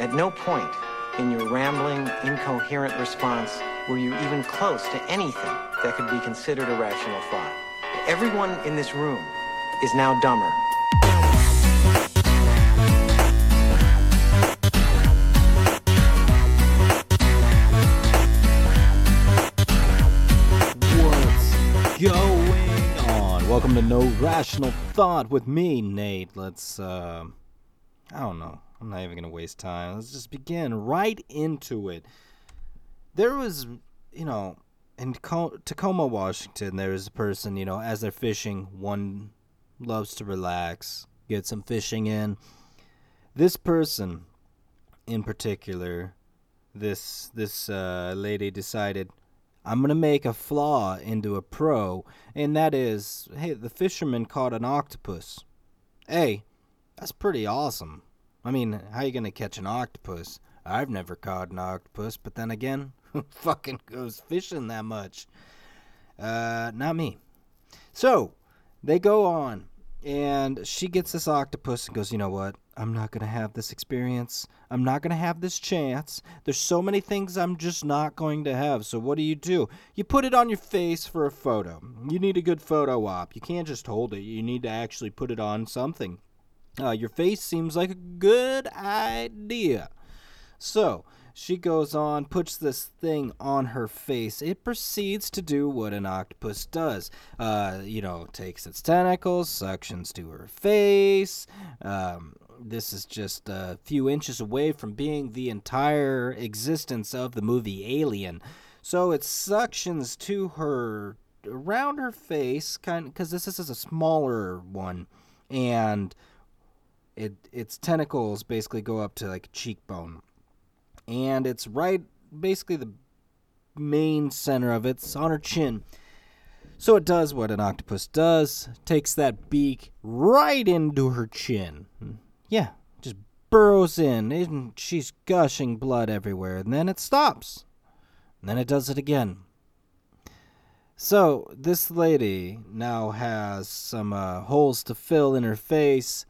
At no point in your rambling, incoherent response were you even close to anything that could be considered a rational thought. Everyone in this room is now dumber. Welcome to No Rational Thought with me, Nate. I don't know. I'm not even going to waste time. Let's just begin right into it. There was, in Tacoma, Washington, there was a person, as they're fishing, one loves to relax, get some fishing in. This person, in particular, this lady decided, I'm going to make a flaw into a pro, and that is, hey, the fisherman caught an octopus. Hey, that's pretty awesome. I mean, how are you going to catch an octopus? I've never caught an octopus, but then again, who fucking goes fishing that much? Not me. So, they go on, and she gets this octopus and goes, you know what? I'm not going to have this experience. I'm not going to have this chance. There's so many things I'm just not going to have. So what do? You put it on your face for a photo. You need a good photo op. You can't just hold it. You need to actually put it on something. Your face seems like a good idea. So she goes on, puts this thing on her face. It proceeds to do what an octopus does. Takes its tentacles, suctions to her face. This is just a few inches away from being the entire existence of the movie Alien. So it suctions to her, around her face, because this is a smaller one, and its tentacles basically go up to like a cheekbone. And it's right, basically the main center of it's on her chin. So it does what an octopus does, takes that beak right into her chin. Yeah, just burrows in, and she's gushing blood everywhere. And then it stops. And then it does it again. So this lady now has some holes to fill in her face.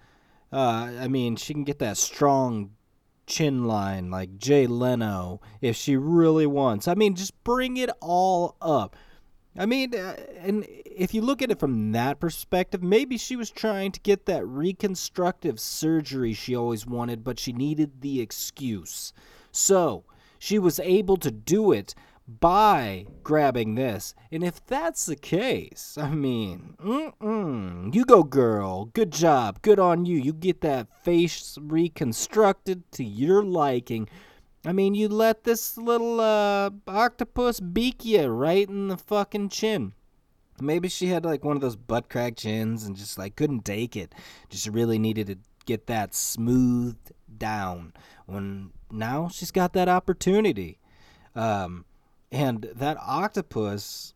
She can get that strong chin line like Jay Leno if she really wants. Just bring it all up. And if you look at it from that perspective, maybe she was trying to get that reconstructive surgery she always wanted, but she needed the excuse. So she was able to do it by grabbing this. And if that's the case, you go, girl. Good job. Good on you. You get that face reconstructed to your liking. You let this little octopus beak you right in the fucking chin. Maybe she had like one of those butt crack chins and just like couldn't take it. Just really needed to get that smoothed down. When now she's got that opportunity. And that octopus,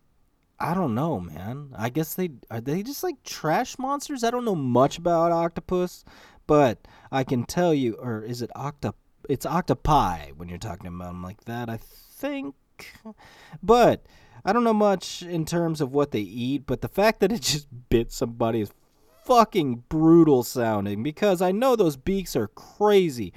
I don't know, man. I guess are they just like trash monsters? I don't know much about octopus, but I can tell you, or is it octopus? It's octopi when you're talking about them like that, I think. But I don't know much in terms of what they eat, but the fact that it just bit somebody is fucking brutal sounding, because I know those beaks are crazy.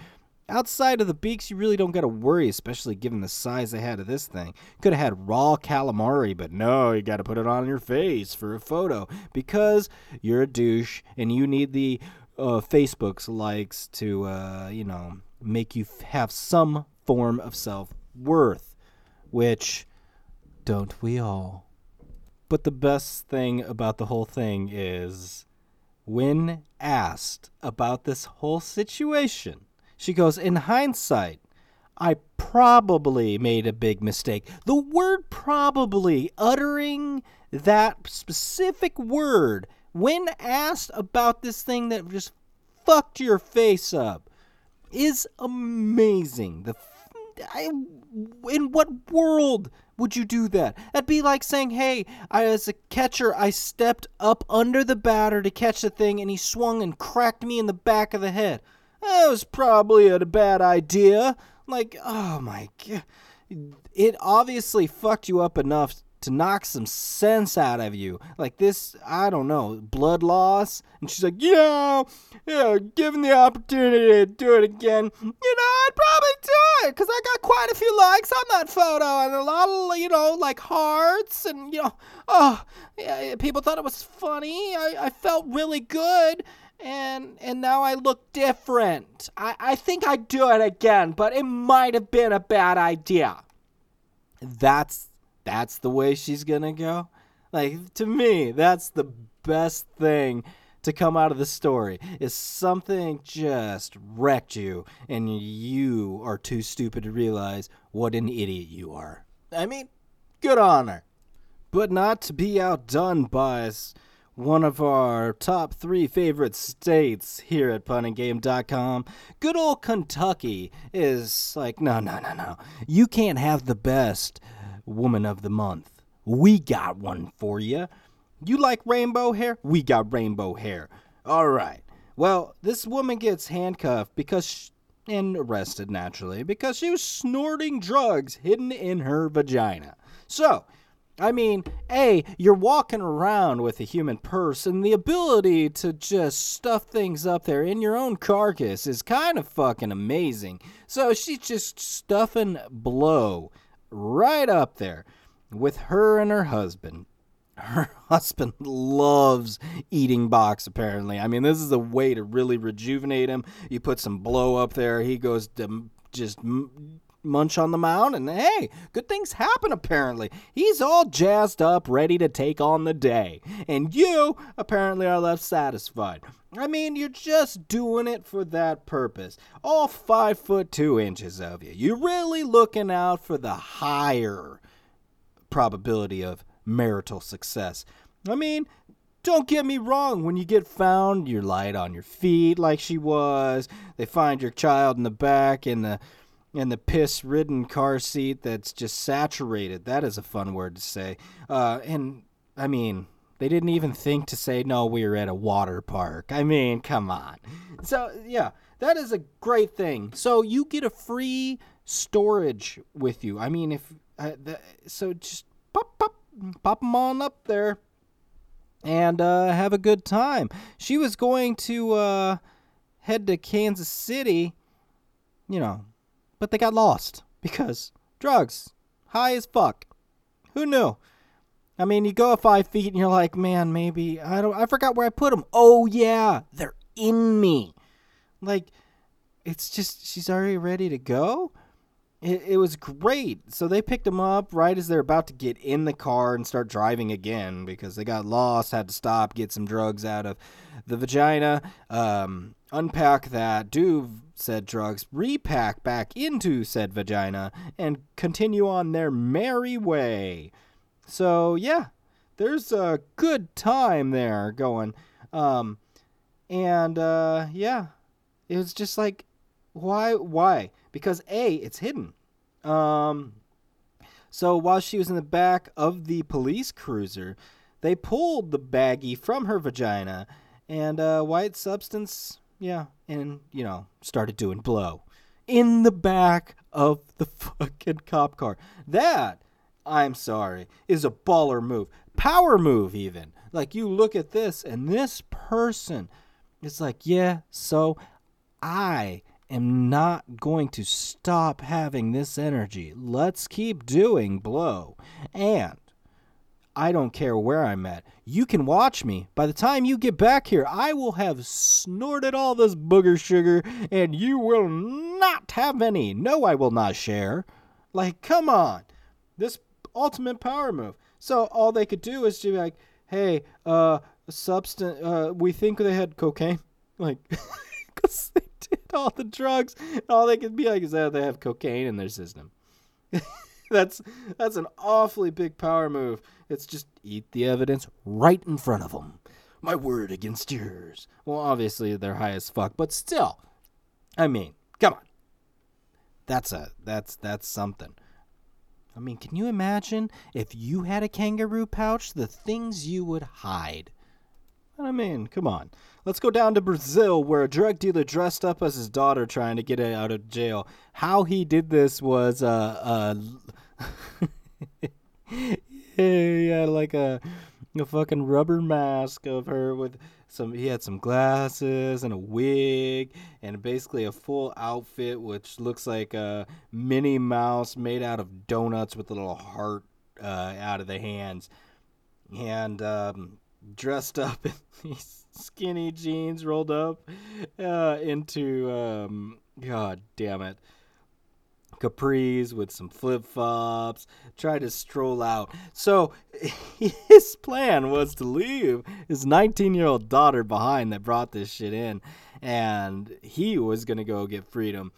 Outside of the beaks, you really don't got to worry, especially given the size they had of this thing. Could have had raw calamari, but no, you got to put it on your face for a photo because you're a douche and you need the Facebook's likes to, make you have some form of self-worth, which don't we all? But the best thing about the whole thing is when asked about this whole situation, she goes, in hindsight, I probably made a big mistake. The word probably, uttering that specific word when asked about this thing that just fucked your face up, is amazing. In what world would you do that? That'd be like saying, hey, as a catcher, I stepped up under the batter to catch the thing, and he swung and cracked me in the back of the head. That was probably a bad idea. Like, oh my God. It obviously fucked you up enough to knock some sense out of you. Like this, I don't know, blood loss. And she's like, given the opportunity to do it again, I'd probably do it because I got quite a few likes on that photo and a lot of, like hearts and, people thought it was funny. I felt really good. And now I look different. I think I'd do it again, but it might have been a bad idea. That's the way she's gonna go? Like, to me, that's the best thing to come out of the story, is something just wrecked you, and you are too stupid to realize what an idiot you are. I mean, good on her. But not to be outdone by one of our top 3 favorite states here at punninggame.com. Good old Kentucky is like, no. You can't have the best woman of the month. We got one for you. You like rainbow hair? We got rainbow hair. All right. Well, this woman gets handcuffed and arrested, naturally, because she was snorting drugs hidden in her vagina. So, I mean, A, you're walking around with a human purse, and the ability to just stuff things up there in your own carcass is kind of fucking amazing. So she's just stuffing blow right up there with her and her husband. Her husband loves eating box, apparently. I mean, this is a way to really rejuvenate him. You put some blow up there, he goes to just munch on the mound, and hey, good things happen, apparently. He's all jazzed up, ready to take on the day, and you apparently are left satisfied. I mean, you're just doing it for that purpose. All 5'2" of you. You're really looking out for the higher probability of marital success. I mean, don't get me wrong, when you get found, you're light on your feet like she was. They find your child in the back in the piss-ridden car seat that's just saturated. That is a fun word to say. And, I mean, they didn't even think to say, no, we were at a water park. I mean, come on. So, yeah, that is a great thing. So you get a free storage with you. I mean, so just pop them on up there and have a good time. She was going to head to Kansas City, but they got lost because drugs, high as fuck. Who knew? I mean, you go 5 feet and you're like, man, maybe I forgot where I put them. Oh yeah, they're in me. Like, it's just, she's already ready to go. It was great. So they picked them up right as they're about to get in the car and start driving again because they got lost, had to stop, get some drugs out of the vagina, unpack that, do said drugs, repack back into said vagina, and continue on their merry way. So, yeah, there's a good time there going. It was just like, why? Because A, it's hidden. So while she was in the back of the police cruiser, they pulled the baggie from her vagina and white substance, started doing blow in the back of the fucking cop car. That, I'm sorry, is a baller move. Power move, even. Like, you look at this, and this person is like, yeah, so I am not going to stop having this energy. Let's keep doing blow. And I don't care where I'm at. You can watch me. By the time you get back here, I will have snorted all this booger sugar, and you will not have any. No, I will not share. Like, come on. This ultimate power move. So all they could do is to be like, hey, substance, we think they had cocaine. Like, because they did all the drugs. And all they could be like is that they have cocaine in their system. That's an awfully big power move. It's just eat the evidence right in front of them. My word against yours. Well, obviously they're high as fuck, but still, I mean, come on. That's something. I mean, can you imagine if you had a kangaroo pouch, the things you would hide? I mean, come on. Let's go down to Brazil, where a drug dealer dressed up as his daughter trying to get out of jail. How he did this was He had like a fucking rubber mask of her with some, he had some glasses and a wig and basically a full outfit, which looks like a Minnie Mouse made out of donuts with a little heart out of the hands, and dressed up in these skinny jeans rolled up into god damn it, capris with some flip-flops, tried to stroll out. So his plan was to leave his 19-year-old daughter behind that brought this shit in, and he was going to go get freedom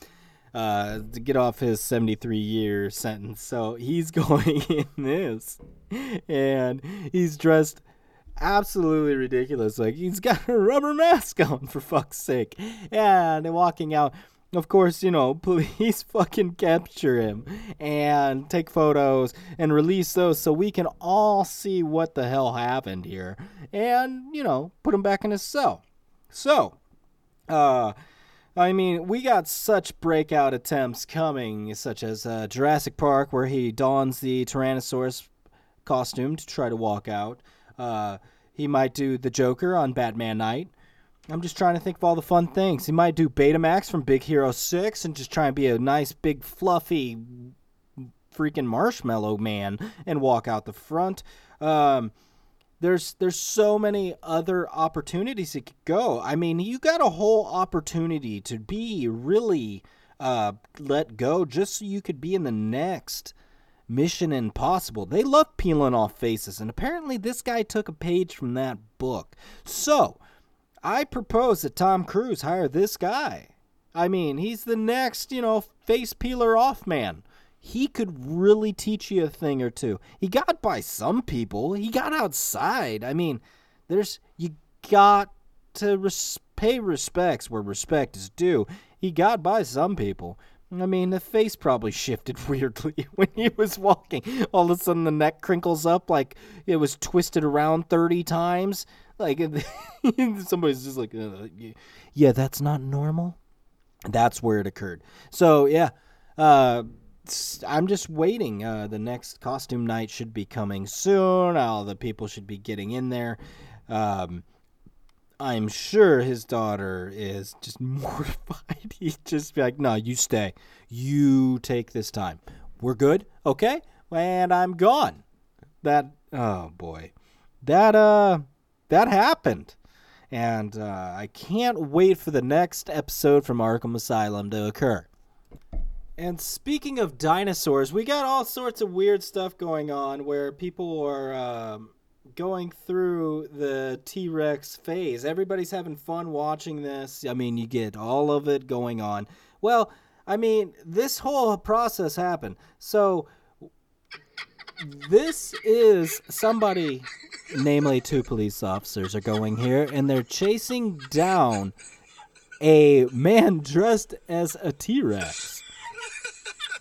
to get off his 73-year sentence. So he's going in this, and he's dressed absolutely ridiculous. Like, he's got a rubber mask on, for fuck's sake. And they're walking out. Of course, you know, police fucking capture him and take photos and release those so we can all see what the hell happened here, and, you know, put him back in his cell. So, I mean, we got such breakout attempts coming, such as Jurassic Park, where he dons the Tyrannosaurus costume to try to walk out. He might do the Joker on Batman Night. I'm just trying to think of all the fun things. He might do Betamax from Big Hero 6 and just try and be a nice, big, fluffy, freaking marshmallow man and walk out the front. There's so many other opportunities it could go. I mean, you got a whole opportunity to be really let go just so you could be in the next Mission Impossible. They love peeling off faces, and apparently this guy took a page from that book. So I propose that Tom Cruise hire this guy. I mean, he's the next, you know, face peeler off man. He could really teach you a thing or two. He got by some people. He got outside. I mean, you got to pay respects where respect is due. He got by some people. I mean, the face probably shifted weirdly when he was walking. All of a sudden, the neck crinkles up like it was twisted around 30 times. Like, somebody's just like, yeah, that's not normal. That's where it occurred. So, yeah, I'm just waiting. The next costume night should be coming soon. All the people should be getting in there. I'm sure his daughter is just mortified. He'd just be like, no, you stay. You take this time. We're good? Okay? And I'm gone. Oh, boy. That happened. And I can't wait for the next episode from Arkham Asylum to occur. And speaking of dinosaurs, we got all sorts of weird stuff going on where people are going through the T-Rex phase. Everybody's having fun watching this. I mean, you get all of it going on. Well, I mean, this whole process happened. So this is somebody, namely 2 police officers, are going here, and they're chasing down a man dressed as a T-Rex.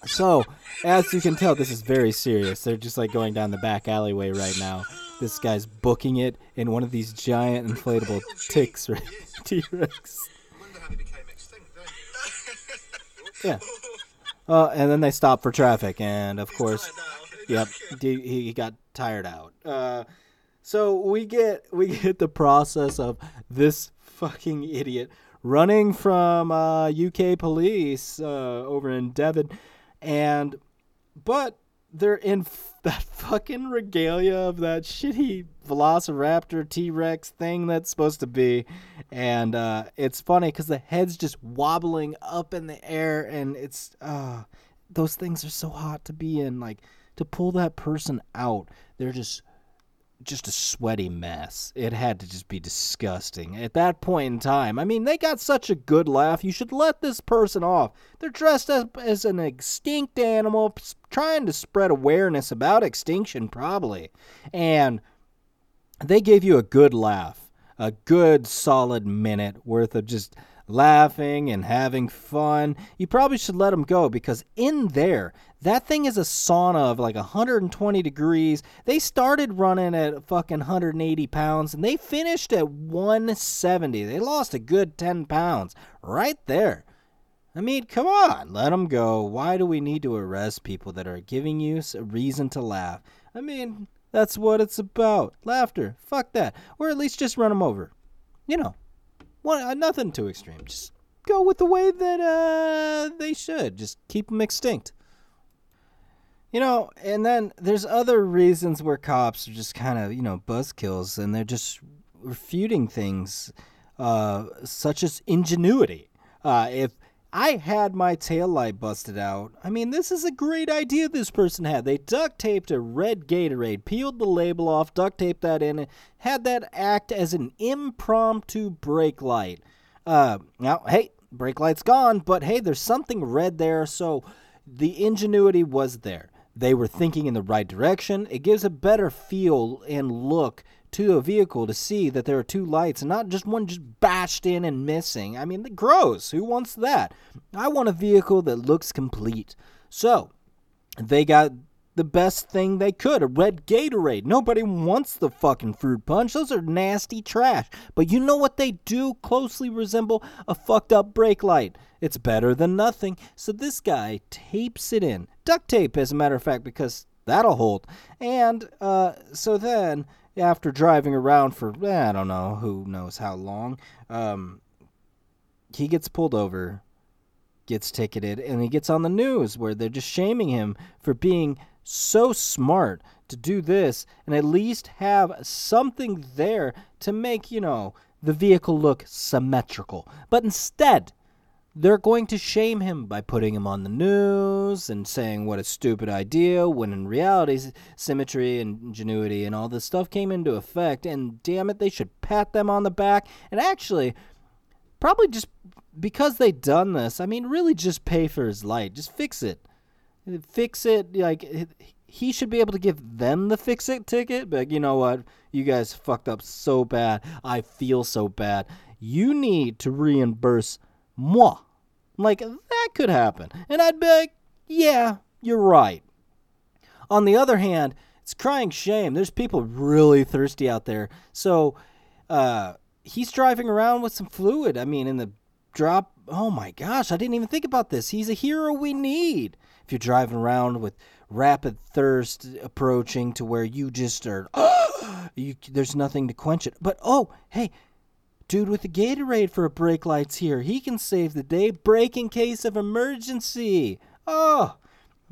So, as you can tell, this is very serious. They're just like going down the back alleyway right now. This guy's booking it in one of these giant inflatable ticks, right? T-Rex. Yeah. And then they stop for traffic, and of course, yep, he got tired out. So we get the process of this fucking idiot running from UK police over in Devon, but they're in that fucking regalia of that shitty Velociraptor T-Rex thing that's supposed to be. And it's funny because the head's just wobbling up in the air, and it's those things are so hot to be in. Like, to pull that person out, they're just a sweaty mess. It had to just be disgusting at that point in time. I mean, they got such a good laugh. You should let this person off. They're dressed up as an extinct animal, trying to spread awareness about extinction, probably. And they gave you a good laugh, a good solid minute worth of just laughing and having fun. You probably should let them go, because in there, that thing is a sauna of like 120 degrees. They started running at fucking 180 pounds, and they finished at 170. They lost a good 10 pounds right there. I mean, come on, let them go. Why do we need to arrest people that are giving you a reason to laugh? I mean, That's what it's about. Laughter. Fuck that. Or at least just run them over. You know, nothing too extreme. Just go with the way that they should. Just keep them extinct. You know, and then there's other reasons where cops are just kind of, you know, buzzkills, and they're just refuting things such as ingenuity. If I had my taillight busted out, I mean, this is a great idea this person had. They duct taped a red Gatorade, peeled the label off, duct taped that in, and had that act as an impromptu brake light. Now, hey, brake light's gone, but hey, there's something red there, so the ingenuity was there. They were thinking in the right direction. It gives a better feel and look to a vehicle to see that there are two lights and not just one just bashed in and missing. I mean, gross. Who wants that? I want a vehicle that looks complete. So they got the best thing they could, a red Gatorade. Nobody wants the fucking fruit punch. Those are nasty trash. But you know what they do closely resemble? A fucked up brake light. It's better than nothing. So this guy tapes it in. Duct tape, as a matter of fact, because that'll hold. And so then, after driving around for, I don't know, who knows how long, he gets pulled over, gets ticketed, and he gets on the news where they're just shaming him for being so smart to do this and at least have something there to make, you know, the vehicle look symmetrical. But instead, they're going to shame him by putting him on the news and saying what a stupid idea, when in reality, symmetry and ingenuity and all this stuff came into effect, and damn it, they should pat them on the back. And actually, probably just because they done this, I mean, really just pay for his light. Just fix it. Fix it. Like, he should be able to give them the fix-it ticket, but you know what? You guys fucked up so bad. I feel so bad. You need to reimburse moi. Like, that could happen. And I'd be like, yeah, you're right. On the other hand, it's crying shame. There's people really thirsty out there. So he's driving around with some fluid. I mean, in the drop. Oh, my gosh. I didn't even think about this. He's a hero we need. If you're driving around with rapid thirst approaching to where you just are, there's nothing to quench it. But, oh, hey, dude with the Gatorade for a brake light's here. He can save the day. Brake in case of emergency. Oh,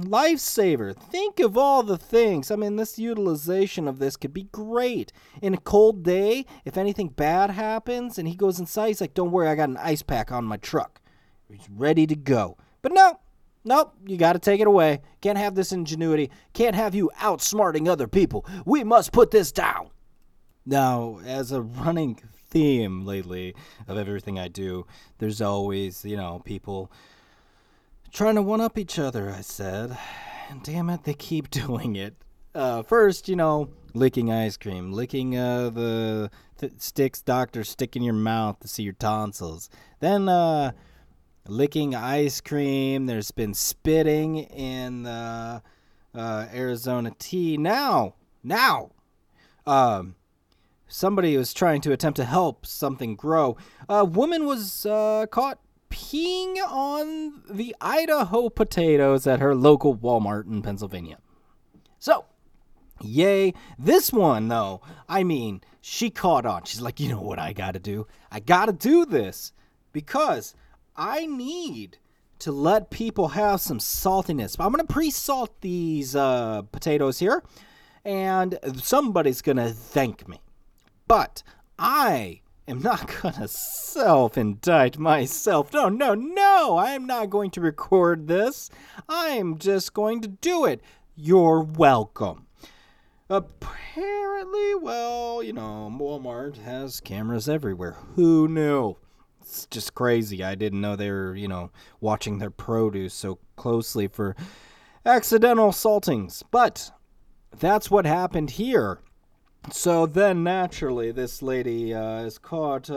lifesaver. Think of all the things. I mean, this utilization of this could be great. In a cold day, if anything bad happens and he goes inside, he's like, don't worry, I got an ice pack on my truck. He's ready to go. But nope, you got to take it away. Can't have this ingenuity. Can't have you outsmarting other people. We must put this down. Now, as a running theme lately of everything I do, there's always, you know, people trying to one-up each other, I said. And damn it, they keep doing it. First, you know, licking ice cream, licking the sticks doctor stick in your mouth to see your tonsils. Then licking ice cream. There's been spitting in the Arizona tea. Now, somebody was trying to attempt to help something grow. A woman was caught peeing on the Idaho potatoes at her local Walmart in Pennsylvania. So, yay. This one, though, I mean, she caught on. She's like, you know what I gotta do? I gotta do this because I need to let people have some saltiness. I'm going to pre-salt these potatoes here, and somebody's going to thank me. But I am not going to self-indict myself. No. I am not going to record this. I'm just going to do it. You're welcome. Apparently, well, you know, Walmart has cameras everywhere. Who knew? It's just crazy. I didn't know they were, you know, watching their produce so closely for accidental saltings. But that's what happened here. So then, naturally, this lady is caught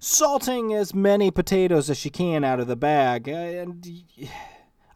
salting as many potatoes as she can out of the bag. And,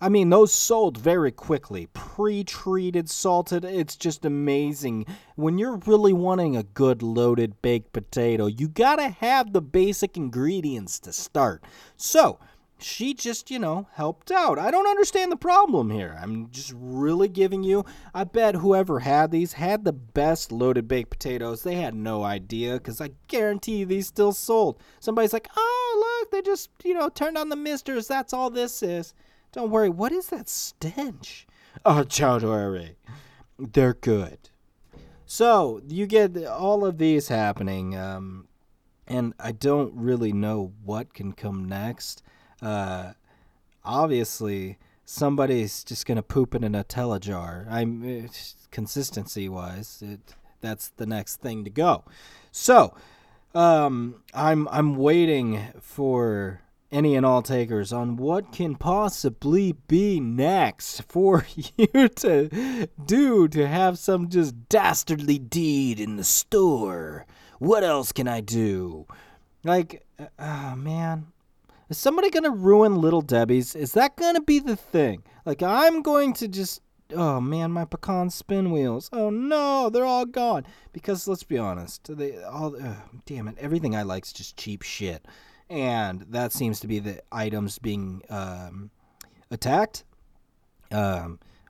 I mean, those sold very quickly. Pre-treated, salted. It's just amazing. When you're really wanting a good loaded baked potato, you gotta have the basic ingredients to start. So, she just, you know, helped out. I don't understand the problem here. I'm just really giving you, I bet whoever had these had the best loaded baked potatoes. They had no idea, because I guarantee you these still sold. Somebody's like, oh, look, they just, you know, turned on the misters. That's all this is. Don't worry. What is that stench? Oh, don't worry. They're good. So you get all of these happening, and I don't really know what can come next. Obviously, somebody's just going to poop in a Nutella jar. Consistency-wise, that's the next thing to go. So, I'm waiting for any and all takers on what can possibly be next for you to do to have some just dastardly deed in the store. What else can I do? Like, oh, man. Is somebody going to ruin Little Debbie's? Is that going to be the thing? Like, I'm going to just... Oh, man, my pecan spin wheels. Oh, no, they're all gone. Because, let's be honest, damn it, everything I like is just cheap shit. And that seems to be the items being attacked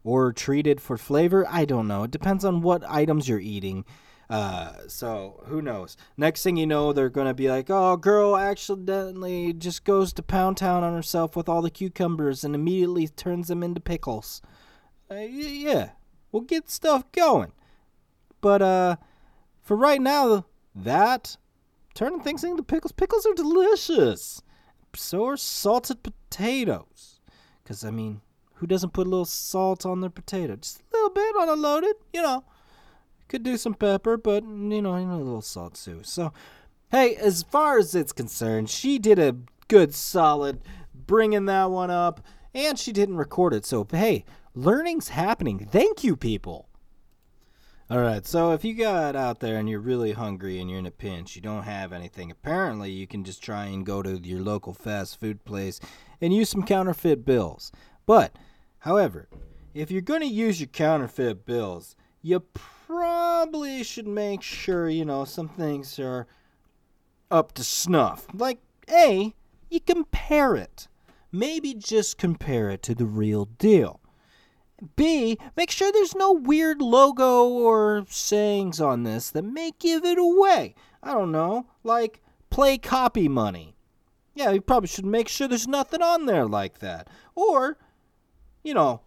or treated for flavor. I don't know. It depends on what items you're eating. So who knows? Next thing you know, they're going to be like, oh, girl accidentally just goes to Pound Town on herself with all the cucumbers and immediately turns them into pickles. Yeah, we'll get stuff going. But for right now, that turning things into pickles. Pickles are delicious. So are salted potatoes. Because, I mean, who doesn't put a little salt on their potato? Just a little bit on a loaded, you know. Could do some pepper, but, you know, a little salt too. So, hey, as far as it's concerned, she did a good solid bringing that one up, and she didn't record it. So, hey, learning's happening. Thank you, people. All right, so if you got out there and you're really hungry and you're in a pinch, you don't have anything, apparently you can just try and go to your local fast food place and use some counterfeit bills. But, however, if you're going to use your counterfeit bills, you probably should make sure, you know, some things are up to snuff. Like, A, you compare it. Maybe just compare it to the real deal. B, make sure there's no weird logo or sayings on this that may give it away. I don't know, like, play copy money. Yeah, you probably should make sure there's nothing on there like that. Or, you know,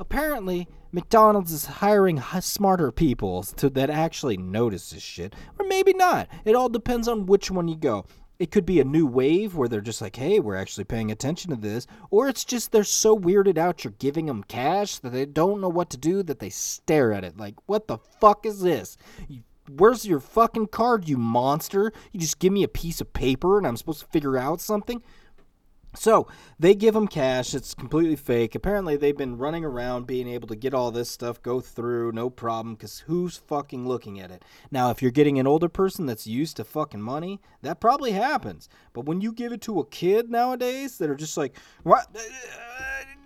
apparently McDonald's is hiring smarter people that actually notice this shit. Or maybe not. It all depends on which one you go. It could be a new wave where they're just like, hey, we're actually paying attention to this. Or it's just they're so weirded out you're giving them cash that they don't know what to do that they stare at it. Like, what the fuck is this? Where's your fucking card, you monster? You just give me a piece of paper and I'm supposed to figure out something? So, they give them cash. It's completely fake. Apparently, they've been running around being able to get all this stuff, go through, no problem, because who's fucking looking at it? Now, if you're getting an older person that's used to fucking money, that probably happens. But when you give it to a kid nowadays that are just like, what?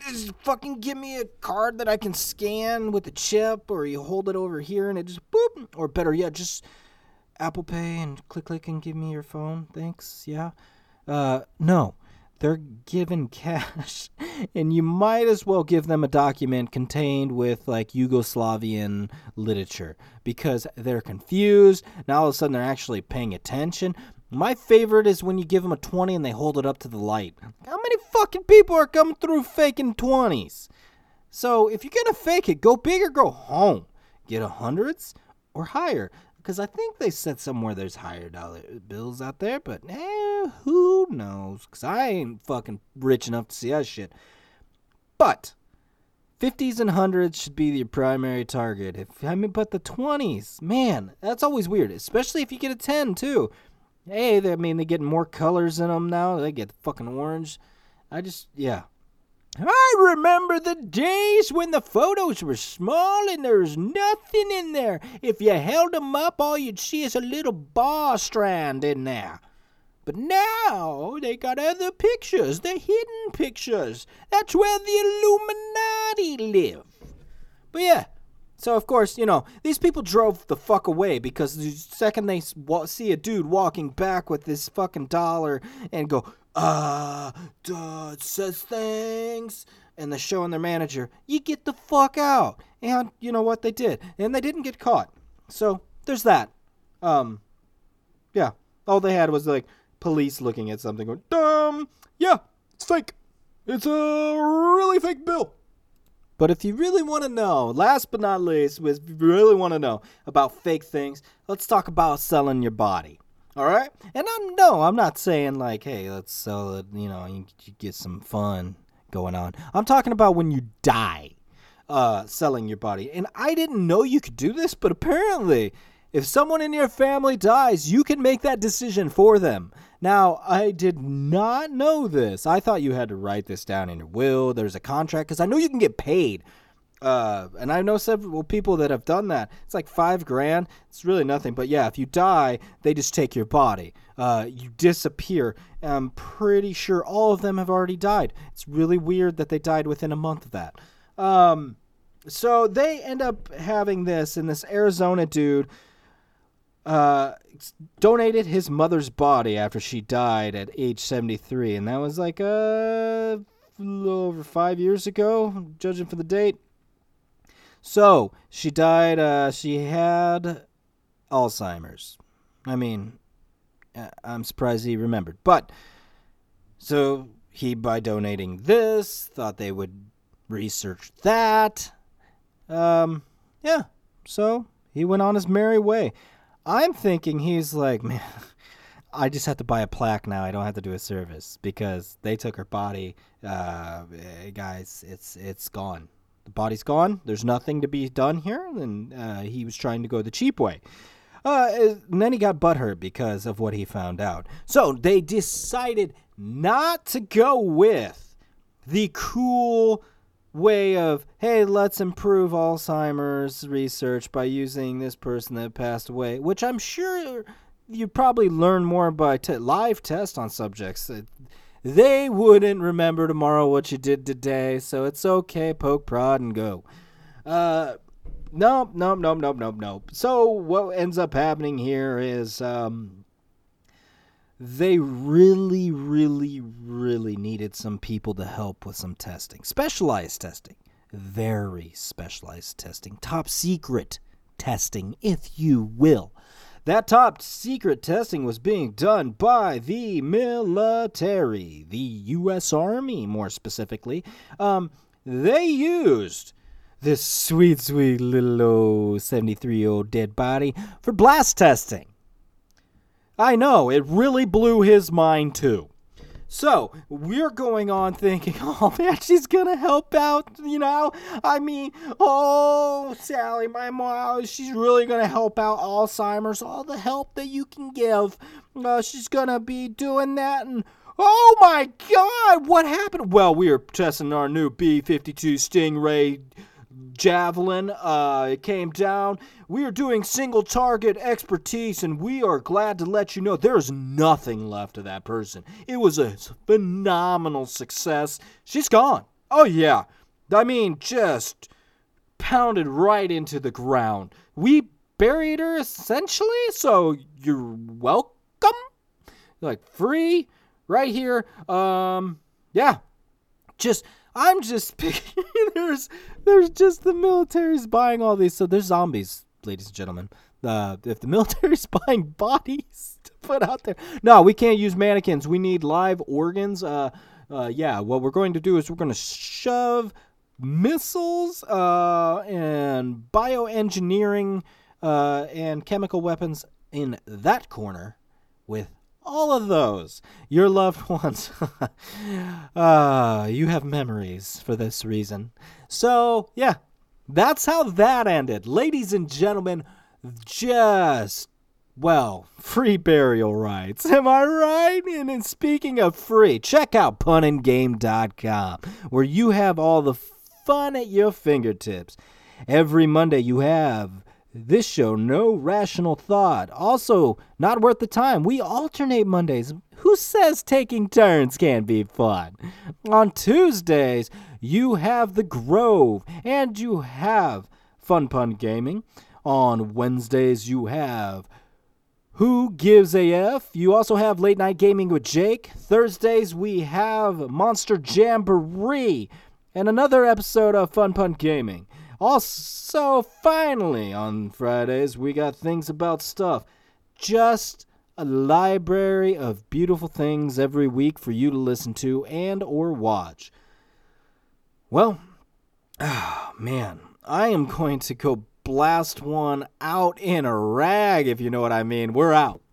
Just fucking give me a card that I can scan with a chip, or you hold it over here and it just boop, or better yet, just Apple Pay and click and give me your phone. Thanks, yeah. No. They're given cash, and you might as well give them a document contained with, like, Yugoslavian literature, because they're confused. Now all of a sudden they're actually paying attention. My favorite is when you give them a 20 and they hold it up to the light. How many fucking people are coming through faking 20s? So if you're going to fake it, go big or go home. Get 100s or higher, because I think they said somewhere there's higher dollar bills out there, but who knows? Because I ain't fucking rich enough to see that shit. But 50s and 100s should be your primary target. But the 20s, man, that's always weird, especially if you get a 10, too. Hey, they're getting more colors in them now. They get fucking orange. I remember the days when the photos were small and there was nothing in there. If you held them up, all you'd see is a little bar strand in there. But now they got other pictures, the hidden pictures. That's where the Illuminati live. But yeah, so of course, you know, these people drove the fuck away because the second they see a dude walking back with this fucking dollar and go, It says things, and the show and their manager, you get the fuck out. And you know what? They did. And they didn't get caught. So there's that. Yeah. All they had was, like, police looking at something going, yeah, it's fake. It's a really fake bill. But if you really want to know, last but not least, if you really want to know about fake things, let's talk about selling your body. All right? And I'm not saying, like, hey, let's sell it, you know, you get some fun going on. I'm talking about when you die, selling your body. And I didn't know you could do this, but apparently, if someone in your family dies, you can make that decision for them. Now, I did not know this. I thought you had to write this down in your will. There's a contract, because I know you can get paid. And I know several people that have done that. It's like $5,000. It's really nothing. But yeah, if you die, they just take your body. You disappear. And I'm pretty sure all of them have already died. It's really weird that they died within a month of that. So they end up having this, and this Arizona dude donated his mother's body after she died at age 73, and that was like a little over 5 years ago, judging from the date. So she died. She had Alzheimer's. I mean, I'm surprised he remembered, but so he, by donating this, thought they would research that. Yeah. So he went on his merry way. I'm thinking he's like, man, I just have to buy a plaque now. I don't have to do a service because they took her body. Guys, it's gone. The body's gone. There's nothing to be done here. And he was trying to go the cheap way. And then he got butthurt because of what he found out. So they decided not to go with the cool way of, hey, let's improve Alzheimer's research by using this person that passed away, which I'm sure you probably learn more by live test on subjects. They wouldn't remember tomorrow what you did today, so it's okay, poke, prod, and go. Nope. So what ends up happening here is they really, really, really needed some people to help with some testing. Specialized testing. Very specialized testing. Top secret testing, if you will. That top secret testing was being done by the military. The U.S. Army, more specifically. They used this sweet, sweet little old 73-year-old dead body for blast testing. I know, it really blew his mind too. So, we're going on thinking, oh man, she's gonna help out, you know? I mean, oh, Sally, my mom, she's really gonna help out Alzheimer's, all the help that you can give. She's gonna be doing that, and oh my god, what happened? Well, we were testing our new B-52 Stingray Javelin. It came down. We are doing single target expertise, and we are glad to let you know there's nothing left of that person. It was a phenomenal success. She's gone. Oh yeah, I mean, just pounded right into the ground. We buried her essentially, so you're welcome, like, free right here. Yeah, just I'm just picking, there's just the military's buying all these. So there's zombies, ladies and gentlemen. If the military's buying bodies to put out there. No, we can't use mannequins. We need live organs. Yeah, what we're going to do is we're going to shove missiles and bioengineering and chemical weapons in that corner with all of those, your loved ones. You have memories for this reason. So, yeah, that's how that ended. Ladies and gentlemen, just, well, free burial rights. Am I right? And speaking of free, check out punninggame.com, where you have all the fun at your fingertips. Every Monday you have this show, No Rational Thought. Also, Not Worth the Time. We alternate Mondays. Who says taking turns can't be fun? On Tuesdays, you have The Grove, and you have Fun Pun Gaming. On Wednesdays, you have Who Gives a F? You also have Late Night Gaming with Jake. Thursdays, we have Monster Jamboree and another episode of Fun Pun Gaming. Also, finally, on Fridays, we got Things About Stuff. Just a library of beautiful things every week for you to listen to and or watch. Well, oh man, I am going to go blast one out in a rag, if you know what I mean. We're out.